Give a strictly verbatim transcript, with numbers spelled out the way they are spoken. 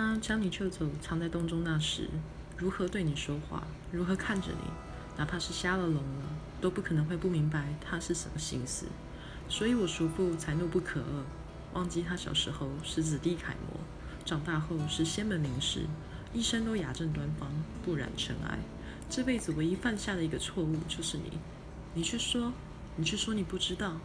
他将你撤走，藏在洞中那时，如何对你说话，如何看着你，哪怕是瞎了聋了，都不可能会不明白他是什么心思。所以我叔父才怒不可遏，忘记他小时候是子弟楷模，长大后是仙门名士，一生都雅正端方，不染尘埃。这辈子唯一犯下的一个错误就是你，你却说，你却说你不知道。